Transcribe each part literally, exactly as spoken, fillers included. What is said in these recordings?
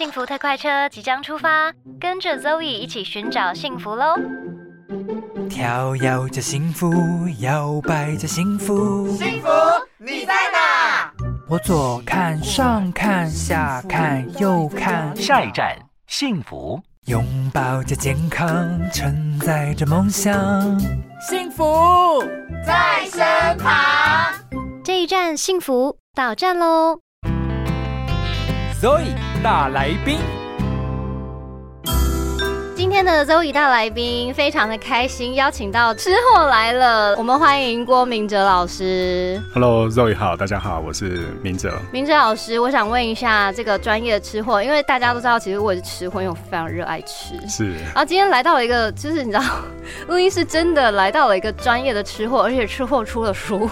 幸福特快车即将出发，跟着 Zoe 一起寻找幸福喽！跳跃着幸福，摇摆着幸福，幸福你在哪？我左看上看下看右看，下一站幸福。拥抱着健康，承载着梦想，幸福在身旁。这一站幸福到站喽！Zoe 大来宾，今天的 Zoe 大来宾非常的开心，邀请到吃货来了，我们欢迎郭明哲老师。Hello Zoe 好，大家好，我是明哲。明哲老师，我想问一下这个专业的吃货，因为大家都知道，其实我也是吃货，因为我非常热爱吃。是。然后今天来到了一个，就是你知道，录音室真的来到了一个专业的吃货，而且吃货出了书。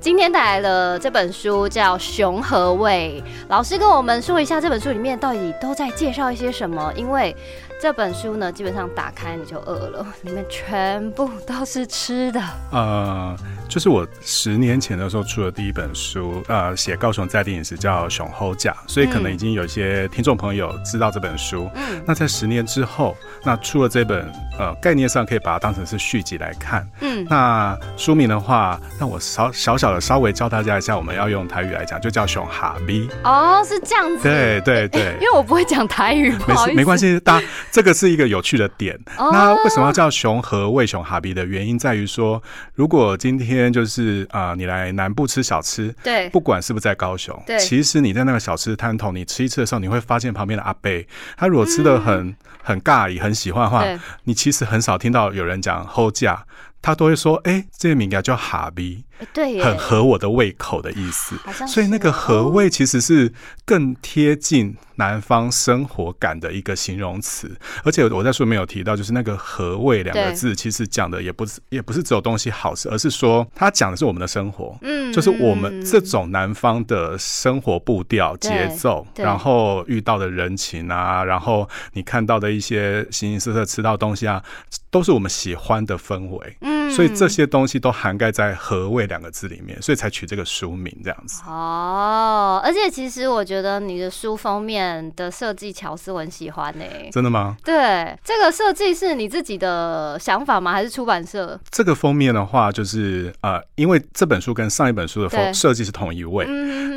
今天带来了这本书叫《熊和味》，老师跟我们说一下这本书里面到底都在介绍一些什么？因为这本书呢，基本上打开你就饿了，里面全部都是吃的。呃，就是我十年前的时候出了第一本书，呃，写高雄在地饮食叫《熊后架》，所以可能已经有一些听众朋友知道这本书。嗯。那在十年之后，那出了这本，呃，概念上可以把它当成是续集来看。嗯。那书名的话，让我稍小小的。稍微教大家一下，我们要用台语来讲，就叫熊哈咪。哦，是这样子。对对对，因为我不会讲台语，不好意思。没关系，大家这个是一个有趣的点。哦、那为什么要叫熊和味熊哈咪的原因在于说，如果今天就是啊、呃，你来南部吃小吃，对，不管是不是在高雄，对，其实你在那个小吃摊头，你吃一吃的时候，你会发现旁边的阿伯，他如果吃的很、嗯、很尬意，很喜欢的话，你其实很少听到有人讲后价。他都会说，哎、欸，这个名字叫哈比，对，很合我的胃口的意思。所以那个和味其实是更贴近南方生活感的一个形容词。而且我在书里面有提到，就是那个和味两个字，其实讲的也不是也不是只有东西好吃，而是说它讲的是我们的生活，嗯，就是我们这种南方的生活步调、节奏，然后遇到的人情啊，然后你看到的一些形形色色吃到的东西啊，都是我们喜欢的氛围。嗯，所以这些东西都涵盖在和味两个字里面，所以才取这个书名这样子。哦，而且其实我觉得你的书封面的设计巧思我很喜欢欸。真的吗？对，这个设计是你自己的想法吗？还是出版社？这个封面的话就是呃，因为这本书跟上一本书的设计是同一位，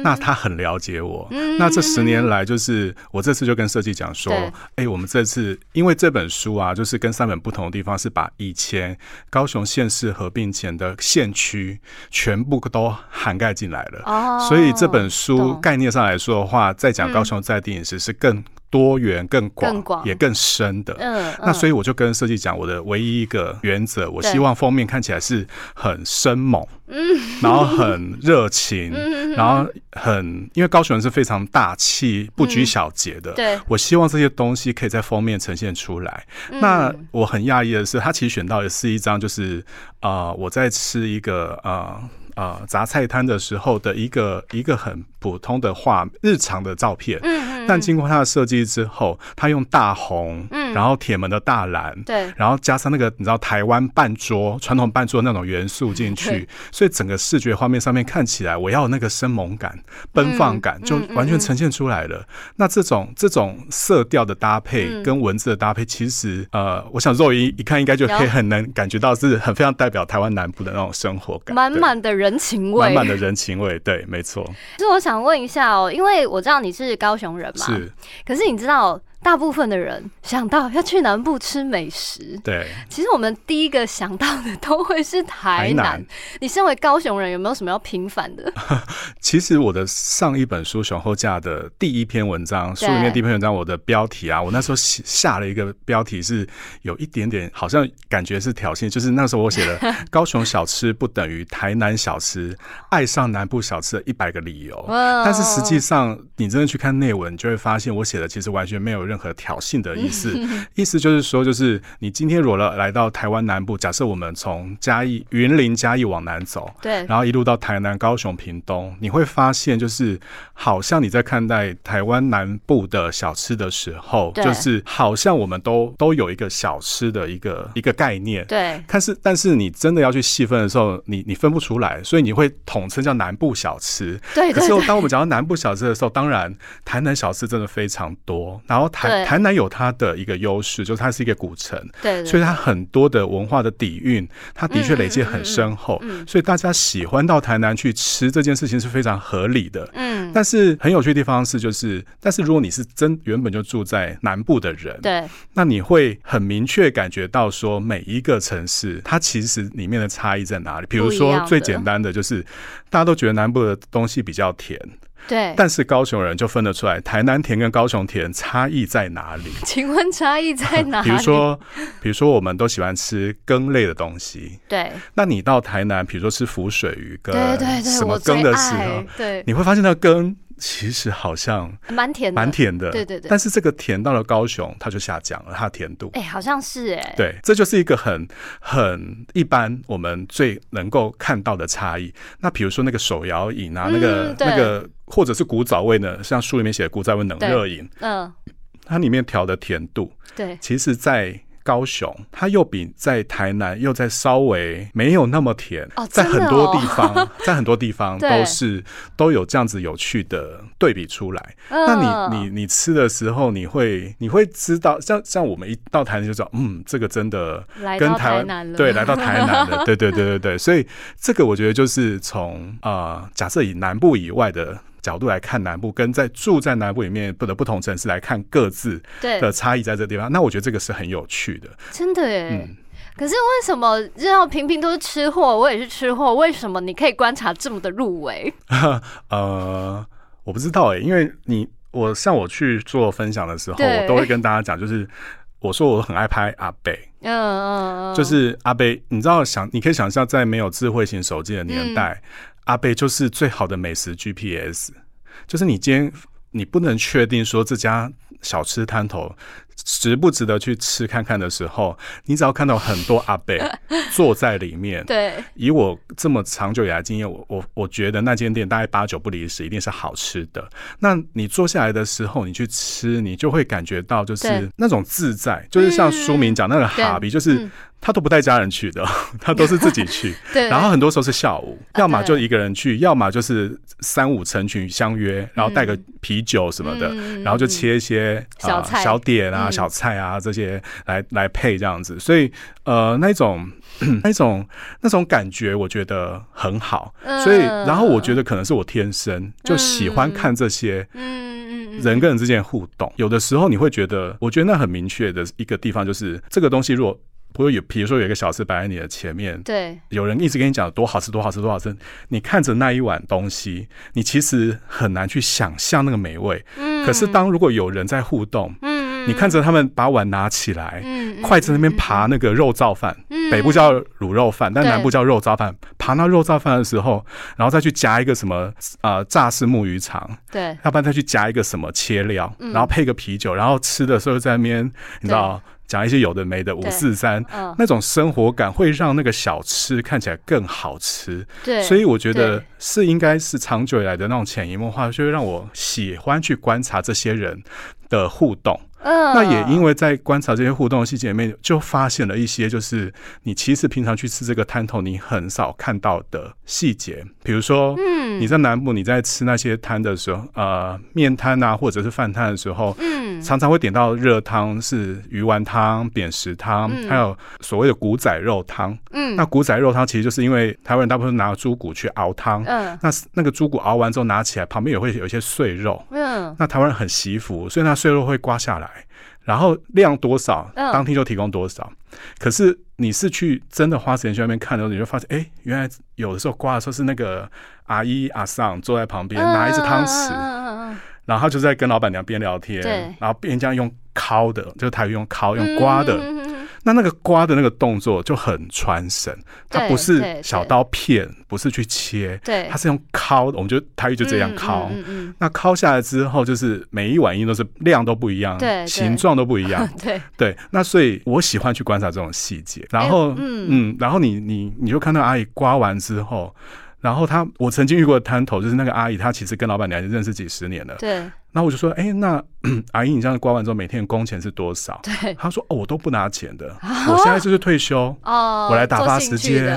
那他很了解我、嗯、那这十年来就是我这次就跟设计讲说，哎、欸，我们这次因为这本书啊，就是跟三本不同的地方是把以前高雄县市合并前的县区全部都涵盖进来了、哦、所以这本书概念上来说的话，在讲高雄在地饮食是更多元更广也更深的、嗯嗯、那所以我就跟设计讲我的唯一一个原则，我希望封面看起来是很生猛、嗯、然后很热情、嗯、然后很因为高雄人是非常大气不拘小节的、嗯、对，我希望这些东西可以在封面呈现出来、嗯、那我很讶异的是他其实选到的是一张就是、呃、我在吃一个呃呃，杂菜摊的时候的一个一个很普通的画日常的照片，嗯嗯嗯，但经过他的设计之后，他用大红，嗯、然后铁门的大篮，对，然后加上那个你知道台湾半桌传统半桌那种元素进去，所以整个视觉画面上面看起来，我要有那个生猛感、奔放感，嗯、就完全呈现出来了。嗯嗯嗯、那这种这种色调的搭配跟文字的搭配，其实、嗯、呃，我想肉一一看应该就可以很能感觉到是很非常代表台湾南部的那种生活感，满满的人。人情味，满满的人情味，对，没错。其实我想问一下哦，因为我知道你是高雄人嘛，是。可是你知道，大部分的人想到要去南部吃美食，对，其实我们第一个想到的都会是台南。台南你身为高雄人，有没有什么要平反的？其实我的上一本书《熊后架》的第一篇文章，书里面第一篇文章，我的标题啊，我那时候下了一个标题是有一点点，好像感觉是挑衅，就是那时候我写了“高雄小吃不等于台南小吃，爱上南部小吃的一百个理由”。但是实际上，你真的去看内文，你就会发现我写的其实完全没有任何任何挑衅的意思意思就是说，就是你今天如果来到台湾南部，假设我们从嘉义云林嘉义往南走，对，然后一路到台南高雄屏东，你会发现就是好像你在看待台湾南部的小吃的时候，就是好像我们都都有一个小吃的一个一个概念，对，但是但是你真的要去细分的时候，你你分不出来，所以你会统称叫南部小吃，对对对。可是当我们讲到南部小吃的时候，当然台南小吃真的非常多，然后 台, 台南有它的一个优势，就是它是一个古城，对对对，所以它很多的文化的底蕴，它的确累积很深厚，嗯嗯嗯嗯，所以大家喜欢到台南去吃这件事情是非常合理的，嗯，但是很有趣的地方是，就是但是如果你是真原本就住在南部的人，对，那你会很明确感觉到说每一个城市它其实里面的差异在哪里。比如说最简单的就是大家都觉得南部的东西比较甜，对，但是高雄人就分得出来台南甜跟高雄甜差异在哪里。请问差异在哪里？比如说比如说我们都喜欢吃羹类的东西，对，那你到台南比如说吃浮水鱼跟什么羹的时候，对对对，我最爱，对，你会发现那羹其实好像蛮甜的，蛮甜的，对对对。但是这个甜到了高雄，它就下降了，它的甜度。哎、欸，好像是哎、欸。对，这就是一个很很一般我们最能够看到的差异。那比如说那个手摇饮啊，嗯、那个那个，或者是古早味呢，像书里面写的古早味冷热饮，嗯，它里面调的甜度，对，其实在高雄它又比在台南又在稍微没有那么甜、哦、在很多地方、哦、在很多地方都是都有这样子有趣的对比出来、呃、那你你你吃的时候你会你会知道，像像我们一到台南就知道，嗯，这个真的跟台湾，对，来到台南了，对对对对对，所以这个我觉得就是从呃假设以南部以外的角度来看南部，跟在住在南部里面的不同城市来看各自的差异在这地方，那我觉得这个是很有趣的，真的耶、嗯、可是为什么这样平平都是吃货，我也是吃货，为什么你可以观察这么的入微？呃，我不知道耶，因为你我像我去做分享的时候，我都会跟大家讲，就是我说我很爱拍阿伯，嗯，就是阿伯，你知道想你可以想象在没有智慧型手机的年代、嗯，阿伯就是最好的美食 G P S， 就是你今天你不能确定说这家小吃摊头值不值得去吃看看的时候，你只要看到很多阿伯坐在里面对，以我这么长久以来经验，我我我觉得那间店大概八九不离十一定是好吃的，那你坐下来的时候你去吃，你就会感觉到就是那种自在，就是像书名讲那个哈比，就是他都不带家人去的，他都是自己去对，然后很多时候是下午，要么就一个人去，要么就是三五成群相约，然后带个啤酒什么的、嗯、然后就切一些、嗯呃、小, 小点啊、嗯、小菜啊这些来来配这样子，所以呃那种那种那种感觉我觉得很好，所以然后我觉得可能是我天生就喜欢看这些人跟人之间互动，有的时候你会觉得，我觉得那很明确的一个地方就是这个东西如果比如说有一个小吃摆在你的前面，对，有人一直跟你讲多好吃多好吃多好吃，你看着那一碗东西你其实很难去想象那个美味、嗯、可是当如果有人在互动、嗯、你看着他们把碗拿起来、嗯、筷子那边扒那个肉燥饭、嗯、北部叫卤肉饭但南部叫肉燥饭，扒那肉燥饭的时候然后再去夹一个什么、呃、炸式木鱼肠，对，要不然再去夹一个什么切料、嗯、然后配个啤酒，然后吃的时候在那边你知道讲一些有的没的五四三，那种生活感会让那个小吃看起来更好吃，对，所以我觉得是应该是长久以来的那种潜移默化，就会让我喜欢去观察这些人的互动、呃、那也因为在观察这些互动的细节里面，就发现了一些就是你其实平常去吃这个摊头你很少看到的细节，比如说你在南部你在吃那些摊的时候、呃、面摊啊或者是饭摊的时候、嗯、常常会点到热汤，是鱼丸汤扁食汤、嗯、还有所谓的骨仔肉汤、嗯、那骨仔肉汤其实就是因为台湾人大部分拿猪骨去熬汤、呃、那那个猪骨熬完之后拿起来旁边也会有一些碎肉、呃、那台湾人很惜福，所以那碎肉会刮下来，然后量多少当天就提供多少、嗯、可是你是去真的花时间去那边看的时候，你就发现哎，原来有的时候刮的时候是那个阿姨阿桑坐在旁边、嗯、拿一只汤匙、嗯、然后他就在跟老板娘边聊天，然后边这样用敲的，就是台语用敲用刮的、嗯嗯嗯嗯，那那个刮的那个动作就很传神，它不是小刀片，不是去切，它是用敲，我们就台语就这样敲、嗯嗯嗯嗯、那敲下来之后就是每一碗音都是量都不一样，形状都不一样， 对, 对那所以我喜欢去观察这种细节，然后、欸、嗯, 嗯然后你你你就看到阿姨刮完之后，然后他，我曾经遇过的摊头，就是那个阿姨，她其实跟老板娘认识几十年了。对。然后我就说，哎，那阿姨，你这样刮完之后，每天工钱是多少？对。她说，哦，我都不拿钱的，啊、我现在就是退休，哦、我来打发时间。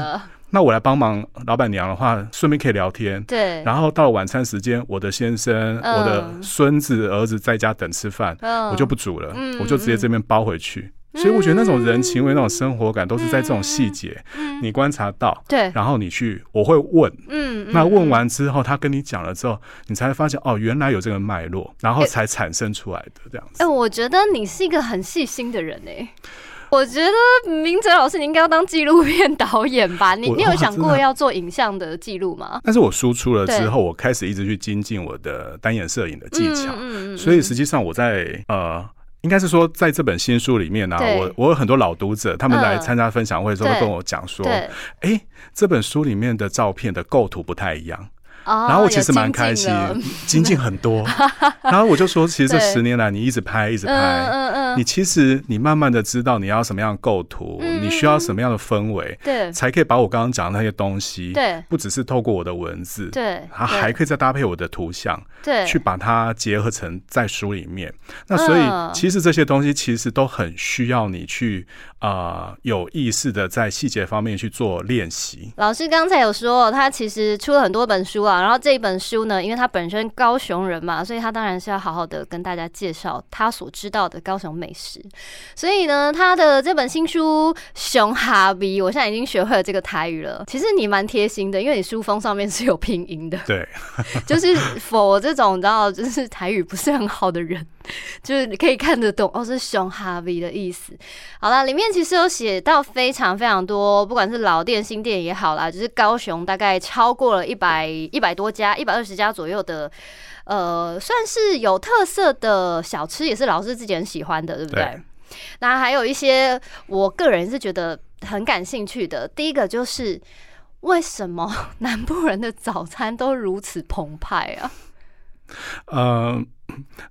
那我来帮忙老板娘的话，顺便可以聊天。对。然后到了晚餐时间，我的先生、嗯、我的孙子、儿子在家等吃饭，嗯、我就不煮了、嗯，我就直接这边包回去。所以我觉得那种人情味、那种生活感，都是在这种细节、嗯，你观察到，对，然后你去，我会问，嗯，那问完之后，他跟你讲了之后，你才会发现，哦，原来有这个脉络，然后才产生出来的这样子。哎、欸欸，我觉得你是一个很细心的人哎、欸。我觉得明哲老师你应该要当纪录片导演吧， 你, 你有想过要做影像的记录吗？但是我输出了之后，我开始一直去精进我的单眼摄影的技巧，嗯嗯嗯、所以实际上我在呃。应该是说在这本新书里面啊，我我有很多老读者，他们来参加分享会的时候会跟我讲说，哎、欸，这本书里面的照片的构图不太一样。哦、然后我其实蛮开心，精进很多。然后我就说，其实这十年来你一直拍一直拍、嗯嗯嗯，你其实你慢慢的知道你要什么样的构图，嗯、你需要什么样的氛围，对，才可以把我刚刚讲的那些东西，对，不只是透过我的文字，对，它还可以再搭配我的图像，对，去把它结合成在书里面。那所以其实这些东西其实都很需要你去啊、呃、有意识的在细节方面去做练习。老师刚才有说，他其实出了很多本书啊。然后这一本书呢，因为他本身高雄人嘛，所以他当然是要好好的跟大家介绍他所知道的高雄美食。所以呢，他的这本新书《熊哈比》，我现在已经学会了这个台语了。其实你蛮贴心的，因为你书封上面是有拼音的。对，就是否这种你知道，就是台语不是很好的人，就是你可以看得懂哦，是熊哈比的意思。好啦，里面其实有写到非常非常多，不管是老店新店也好啦，就是高雄大概超过了一百。一百多家，一百二十家左右的，呃，算是有特色的小吃，也是老师自己很喜欢的，对不对？对。那还有一些我个人是觉得很感兴趣的，第一个就是为什么南部人的早餐都如此澎湃啊？呃，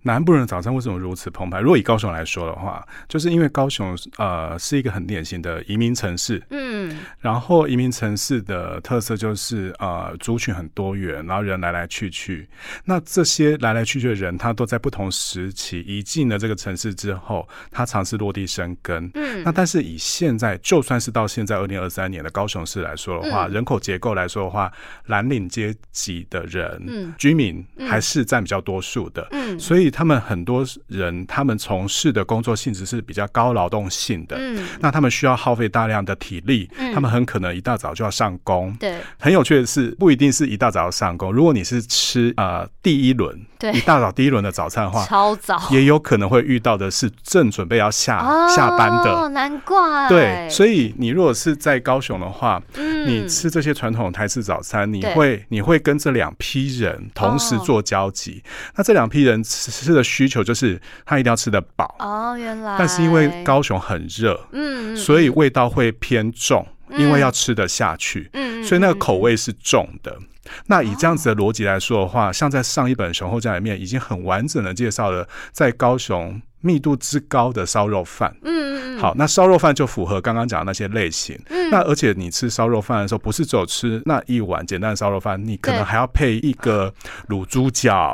南部人的早餐为什么如此澎湃？如果以高雄来说的话，就是因为高雄呃是一个很典型的移民城市，嗯，然后移民城市的特色就是呃族群很多元，然后人来来去去。那这些来来去去的人，他都在不同时期移进了这个城市之后，他尝试落地生根。嗯，那但是以现在，就算是到现在二零二三年的高雄市来说的话，嗯、人口结构来说的话，蓝领阶级的人、嗯、居民还是占比较多数的。嗯嗯，所以他们很多人，他们从事的工作性质是比较高劳动性的、嗯、那他们需要耗费大量的体力、嗯、他们很可能一大早就要上工。对，很有趣的是不一定是一大早要上工，如果你是吃、呃、第一轮一大早第一轮的早餐的话，超早也有可能会遇到的是正准备要 下,、哦、下班的。难怪。对，所以你如果是在高雄的话、嗯、你吃这些传统台式早餐，你 会, 你会跟这两批人同时做交集、哦、那这两批人吃的需求就是他一定要吃得饱。哦，原来。但是因为高雄很热，嗯，所以味道会偏重，嗯、因为要吃得下去，嗯，所以那个口味是重的。嗯嗯嗯，那以这样子的逻辑来说的话，像在上一本《熊后家》里面已经很完整的介绍了在高雄密度之高的烧肉饭。嗯，好，那烧肉饭就符合刚刚讲的那些类型。嗯，那而且你吃烧肉饭的时候，不是只有吃那一碗简单的烧肉饭，你可能还要配一个卤猪脚、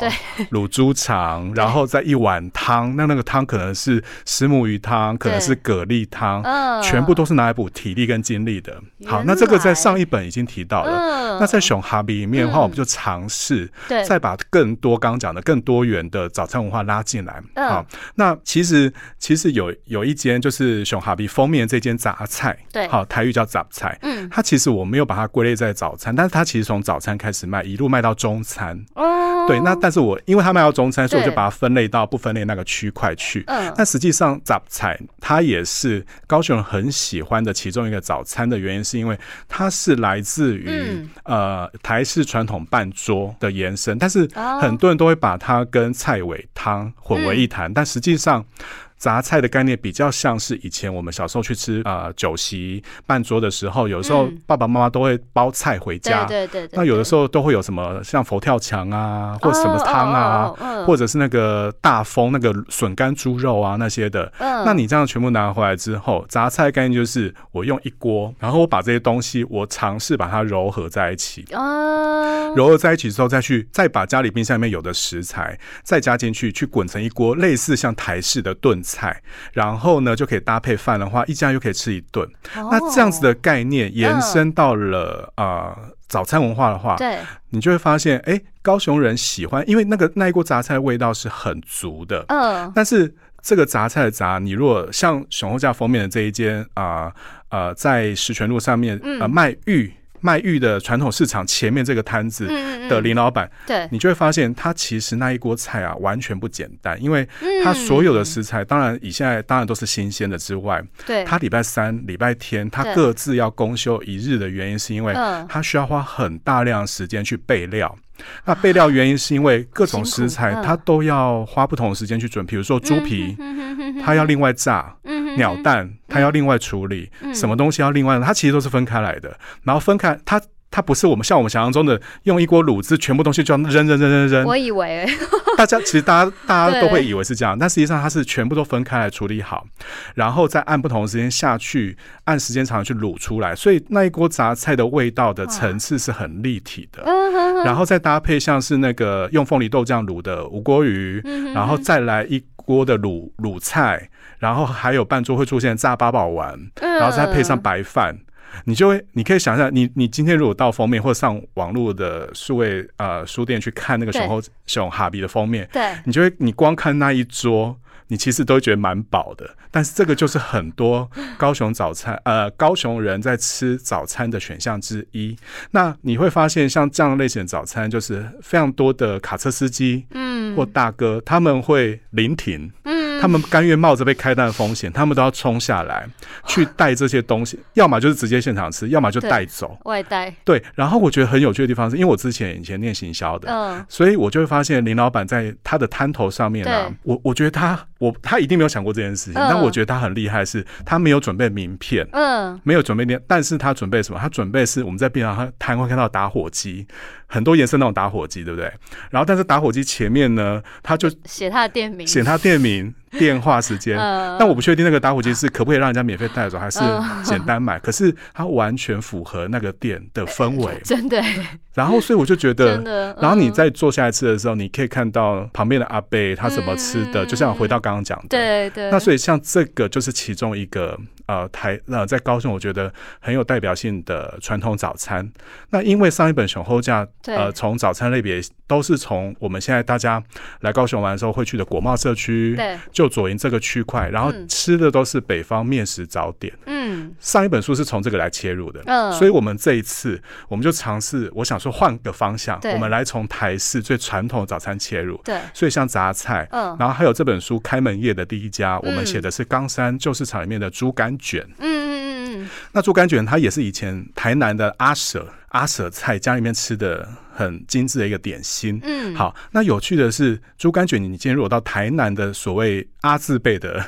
卤猪肠，然后再一碗汤。那那个汤可能是虱目鱼汤，可能是蛤蜊汤，全部都是拿来补体力跟精力的。好，那这个在上一本已经提到了。嗯，那在熊哈比里面的话，我们就尝试再把更多刚刚讲的更多元的早餐文化拉进来。好，那其实其实有有一间就是熊哈比封面这间杂菜，对，好，台语叫杂菜，嗯，它其实我没有把它归类在早餐，但是它其实从早餐开始卖，一路卖到中餐，哦，对，那但是我因为它卖到中餐，所以我就把它分类到不分类那个区块去，嗯，但实际上杂菜它也是高雄人很喜欢的其中一个早餐的原因，是因为它是来自于、嗯、呃台式传统半桌的延伸，但是很多人都会把它跟菜尾汤混为一谈，嗯、但实际上上杂菜的概念比较像是以前我们小时候去吃呃酒席办桌的时候，有时候爸爸妈妈都会包菜回家、嗯、对对 对, 对, 对，那有的时候都会有什么像佛跳墙啊，或什么汤啊、哦哦哦哦、或者是那个大丰那个笋干猪肉啊那些的、嗯、那你这样全部拿回来之后，杂菜概念就是我用一锅，然后我把这些东西我尝试把它揉合在一起、哦、揉合在一起之后再去再把家里冰箱里面有的食材再加进去，去滚成一锅类似像台式的炖菜，然后呢就可以搭配饭的话，一家又可以吃一顿、哦、那这样子的概念延伸到了、嗯、呃早餐文化的话，对，你就会发现哎、欸，高雄人喜欢，因为那个那一锅杂菜的味道是很足的、嗯、但是这个杂菜的杂，你如果像熊后架封面的这一间、呃呃、在石泉路上面、呃、卖玉卖玉的传统市场前面这个摊子的林老板、嗯嗯、对，你就会发现他其实那一锅菜啊完全不简单，因为他所有的食材、嗯、当然以现在当然都是新鲜的之外，对，他礼拜三礼拜天他各自要公休一日的原因是因为他需要花很大量的时间去备料，那备料原因是因为各种食材它都要花不同的时间去准，比如说猪皮它要另外炸，鸟蛋它要另外处理，什么东西要另外，它其实都是分开来的，然后分开它它不是我们像我们想象中的用一锅卤汁全部东西就要扔扔扔扔扔，我以为大家其实大家大家都会以为是这样，但实际上它是全部都分开来处理好，然后再按不同的时间下去，按时间长去卤出来，所以那一锅杂菜的味道的层次是很立体的，然后再搭配像是那个用凤梨豆酱卤的无锅鱼，然后再来一锅的卤卤菜，然后还有半桌会出现炸八宝丸，然后再配上白饭。你就会，你可以想象，你你今天如果到封面或上网络的数位呃书店去看那个熊后熊哈比的封面，对，你就会，你光看那一桌，你其实都会觉得蛮饱的。但是这个就是很多高雄早餐呃高雄人在吃早餐的选项之一。那你会发现，像这样类型的早餐，就是非常多的卡车司机，嗯，或大哥，他们会临停，嗯。他们甘愿冒着被开单的风险，他们都要冲下来去带这些东西，要么就是直接现场吃，要么就带走外带。对，然后我觉得很有趣的地方是，因为我之前以前念行销的、嗯、所以我就会发现林老板在他的摊头上面啊，我我觉得他我他一定没有想过这件事情、嗯、但我觉得他很厉害的是他没有准备名片，嗯，没有准备，但是他准备什么？他准备是我们在边上摊会看到打火机，很多颜色那种打火机，对不对？然后但是打火机前面呢，他就写他的店名，写他的店名电话时间、呃、但我不确定那个打火机是可不可以让人家免费带走，还是简单买、呃、可是它完全符合那个店的氛围、呃、真的。然后所以我就觉得、呃、然后你在坐下来吃的时候，你可以看到旁边的阿伯他怎么吃的、嗯、就像回到刚刚讲的，对对。那所以像这个就是其中一个呃台呃在高雄我觉得很有代表性的传统早餐。那因为上一本熊后架呃从早餐类别都是从我们现在大家来高雄玩的时候会去的果贸社区，对，就左营这个区块，然后吃的都是北方面食早点。嗯，上一本书是从这个来切入的，嗯，所以我们这一次我们就尝试，我想说换个方向，我们来从台式最传统的早餐切入，对，所以像杂菜，嗯，然后还有这本书开门页的第一家，我们写的是冈山旧市场里面的猪肝卷，嗯嗯嗯，那猪肝卷它也是以前台南的阿舍阿舍菜家里面吃的很精致的一个点心。嗯，好，那有趣的是猪肝卷，你今天如果到台南的所谓阿字辈的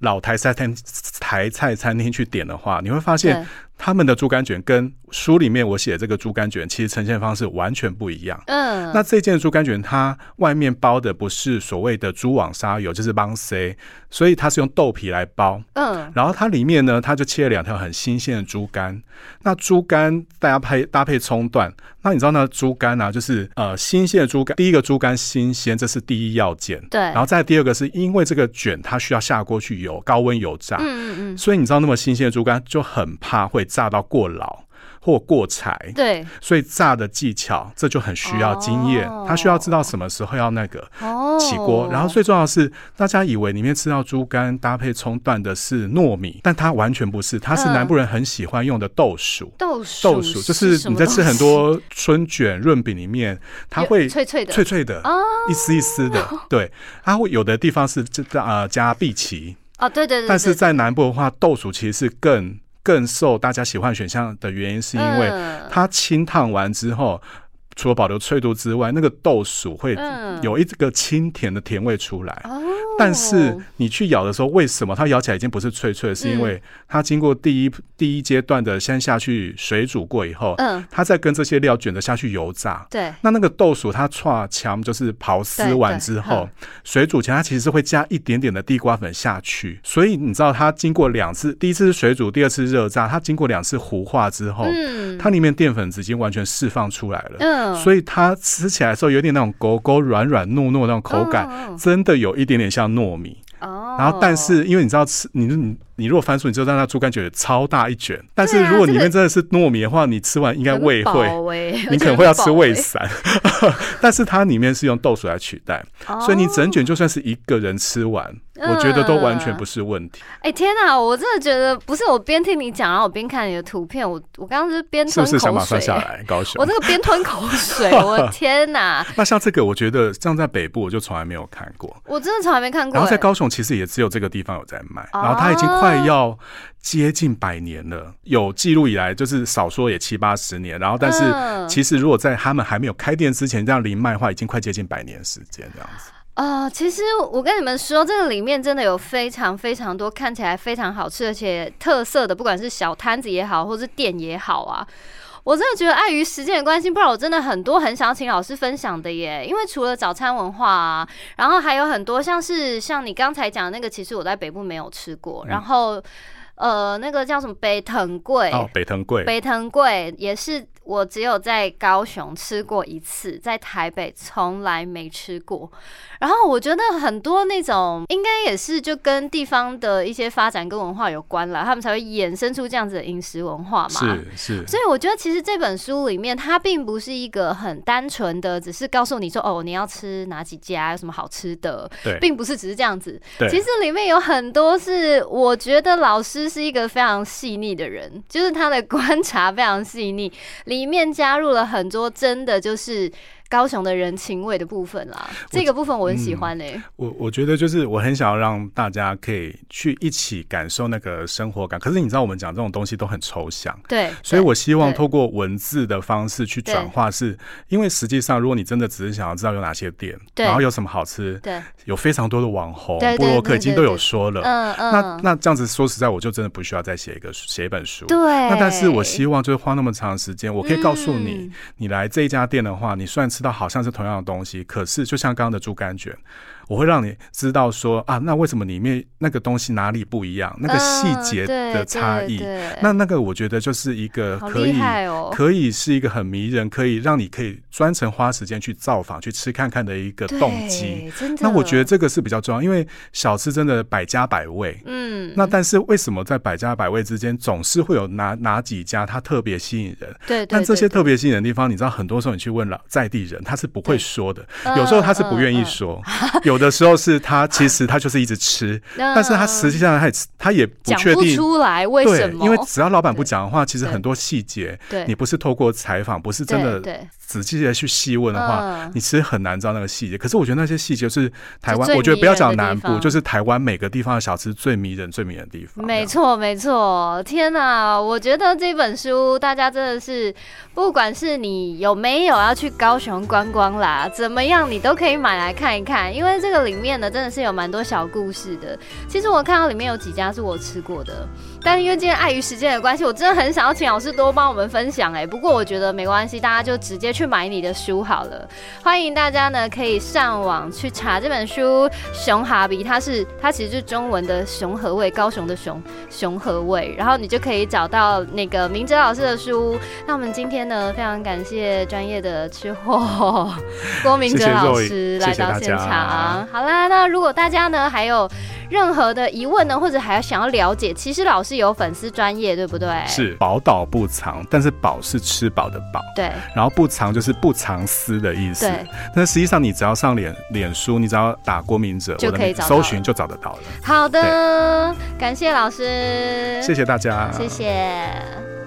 老台菜餐、嗯、台菜餐厅去点的话，你会发现他们的猪肝卷跟书里面我写的这个猪肝卷其实呈现方式完全不一样。嗯，那这件猪肝卷它外面包的不是所谓的猪网沙油，就是邦塞，所以它是用豆皮来包。嗯，然后它里面呢，它就切了两条很新鲜的猪肝，那猪肝搭配搭配葱段。那你知道那猪肝啊，就是呃新鲜的猪肝，第一个猪肝新鲜，这是第一要件。对，然后再第二个是因为这个卷它需要下锅去油高温油炸，嗯嗯，所以你知道那么新鲜的猪肝就很怕会炸到过老或过柴，对，所以炸的技巧这就很需要经验，哦，他需要知道什么时候要那个起锅，哦，然后最重要的是大家以为里面吃到猪肝搭配葱段的是糯米，但它完全不是，它是南部人很喜欢用的豆薯，豆薯豆薯就是你在吃很多春卷润饼里面它会脆脆的脆脆的，哦，一丝一丝的，对，它会有的地方是呃加碧琪，哦，对对 对, 对, 对, 对, 对，但是在南部的话豆薯其实是更更受大家喜欢选项的原因是因为它清烫完之后，除了保留脆度之外，那个豆薯会有一个清甜的甜味出来，但是你去咬的时候，为什么它咬起来已经不是脆脆的，是因为它经过第一第一阶段的先下去水煮过以后，嗯，它再跟这些料卷着下去油炸。对，那那个豆薯它串强就是刨丝完之后，水煮前它其实是会加一点点的地瓜粉下去，所以你知道它经过两次，第一次是水煮，第二次热炸，它经过两次糊化之后，嗯，它里面淀粉已经完全释放出来了，嗯，所以它吃起来的时候有点那种勾勾软软糯糯的那种口感，哦，真的有一点点像糯米，哦，然后但是因为你知道吃你你你如果翻出你就让它猪肝卷超大一卷，但是如果里面真的是糯米的话，你吃完应该胃会，欸，你可能会要吃胃散，欸，但是它里面是用豆薯来取代，哦，所以你整卷就算是一个人吃完，嗯，我觉得都完全不是问题。哎，欸，天哪，我真的觉得不是我边听你讲然后我边看你的图片，我我刚刚是边吞口水，是不是想马上下来高雄？我这个边吞口水，我的天哪！那像这个我觉得像在北部我就从来没有看过，我真的从来没看过，欸，然后在高雄其实也只有这个地方有在卖，哦，然后它已经快要接近百年了，有记录以来就是少说也七八十年，然后但是其实如果在他们还没有开店之前这样零卖的话，已经快接近百年时间这样子。呃，其实我跟你们说，这个里面真的有非常非常多看起来非常好吃而且特色的，不管是小摊子也好或是店也好啊，我真的觉得碍于时间的关系，不然我真的很多很想请老师分享的耶，因为除了早餐文化啊，然后还有很多像是像你刚才讲的那个，其实我在北部没有吃过，嗯，然后呃，那个叫什么北藤贵，哦，北藤贵，北藤贵也是我只有在高雄吃过一次，在台北从来没吃过。然后我觉得很多那种应该也是就跟地方的一些发展跟文化有关啦，他们才会衍生出这样子的饮食文化嘛。是是。所以我觉得其实这本书里面它并不是一个很单纯的，只是告诉你说哦你要吃哪几家有什么好吃的，对，并不是只是这样子。其实里面有很多是我觉得老师是一个非常细腻的人，就是他的观察非常细腻。里面加入了很多真的就是高雄的人情味的部分啦，这个部分我很喜欢欸，嗯，我我觉得就是我很想要让大家可以去一起感受那个生活感，可是你知道我们讲这种东西都很抽象，对，所以我希望透过文字的方式去转化，是因为实际上如果你真的只是想要知道有哪些店，对，然后有什么好吃，对，有非常多的网红部落客已经都有说了，嗯嗯，那那这样子说实在我就真的不需要再写一个写一本书，对，那但是我希望就是花那么长时间，我可以告诉你，嗯，你来这一家店的话，你虽然吃到好像是同样的东西，可是就像刚刚的猪肝卷，我会让你知道说啊，那为什么里面那个东西哪里不一样，那个细节的差异，嗯，那那个我觉得就是一个可以，哦，可以是一个很迷人，可以让你可以专程花时间去造访去吃看看的一个动机，那我觉得这个是比较重要，因为小吃真的百家百味，嗯，那但是为什么在百家百味之间总是会有 哪, 哪几家它特别吸引人， 对， 对， 对， 对，但这些特别吸引人的地方你知道很多时候你去问了在地人他是不会说的，有时候他是不愿意说，嗯嗯，有的时候是他其实他就是一直吃，嗯，但是他实际上 他, 他也不确定讲不出来为什么，对，因为只要老板不讲的话，其实很多细节你不是透过采访不是真的仔细的去细问的话，你其实很难知道那个细节，可是我觉得那些细节是台湾，我觉得不要讲南部，就是台湾每个地方的小吃最迷人最迷人的地方，没错没错，天哪，我觉得这本书大家真的是不管是你有没有要去高雄观光啦，怎么样你都可以买来看一看，因为这个里面呢真的是有蛮多小故事的，其实我看到里面有几家是我吃过的，但是因为今天碍于时间的关系，我真的很想要请老师多帮我们分享，欸，不过我觉得没关系，大家就直接去买你的书好了，欢迎大家呢可以上网去查这本书熊哈比，它是它其实是中文的熊和味，高雄的熊熊和味，然后你就可以找到那个明哲老师的书，那我们今天呢非常感谢专业的吃货郭明哲老师来到现场，好啦，那如果大家呢还有任何的疑问呢，或者还想要了解，其实老师有粉丝专页，对不对？是宝岛不藏，但是宝是吃饱的饱，对。然后不藏就是不藏私的意思。对。但实际上你只要上脸脸书，你只要打郭明哲，就可以找到，搜寻就找得到了。好的，感谢老师，谢谢大家，谢谢。